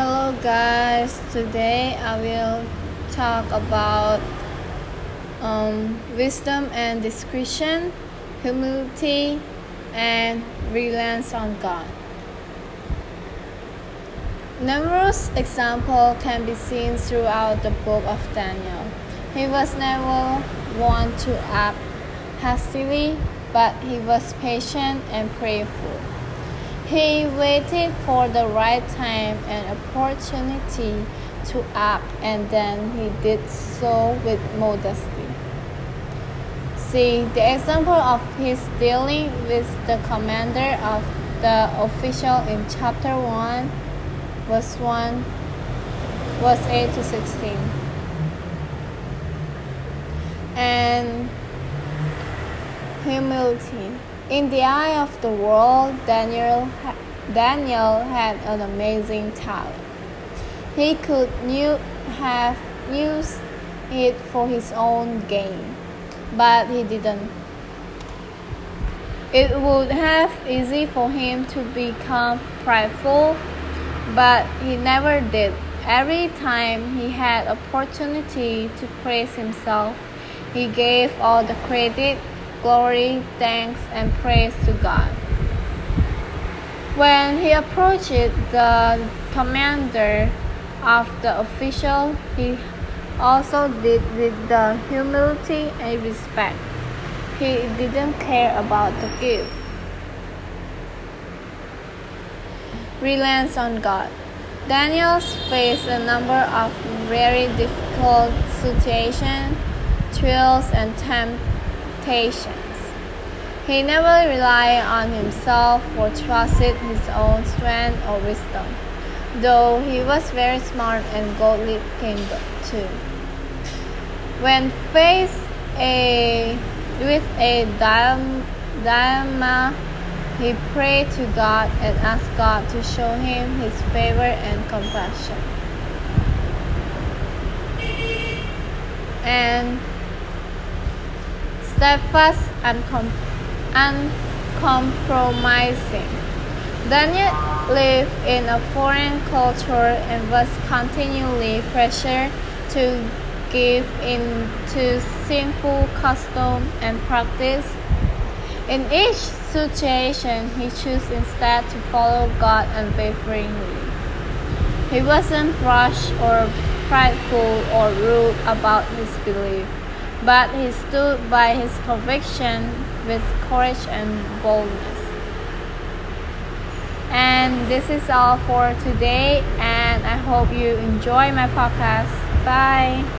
Hello guys, today I will talk about wisdom and discretion, humility, and reliance on God. Numerous examples can be seen throughout the book of Daniel. He was never one to act hastily, but he was patient and prayerful. He waited for the right time and opportunity to act, and then he did so with modesty. See the example of his dealing with the commander of the official in chapter 1, verse 1, verse 8 to 16. And humility. In the eye of the world, Daniel had an amazing talent. He could have used it for his own gain, but he didn't. It would have been easy for him to become prideful, but he never did. Every time he had opportunity to praise himself, he gave all the credit, glory, thanks, and praise to God. When he approached the commander of the official, he also did with the humility and respect. He didn't care about the gift. Reliance on God. Daniel faced a number of very difficult situations, trials, and temptations. He never relied on himself or trusted his own strength or wisdom, though he was very smart and godly too. When faced with a dilemma, he prayed to God and asked God to show him his favor and compassion. And steadfast and uncompromising. Daniel lived in a foreign culture and was continually pressured to give in to sinful custom and practice. In each situation, he chose instead to follow God unwaveringly. He wasn't rushed or prideful or rude about his belief, but he stood by his conviction with courage and boldness. And this is all for today, and I hope you enjoy my podcast. Bye.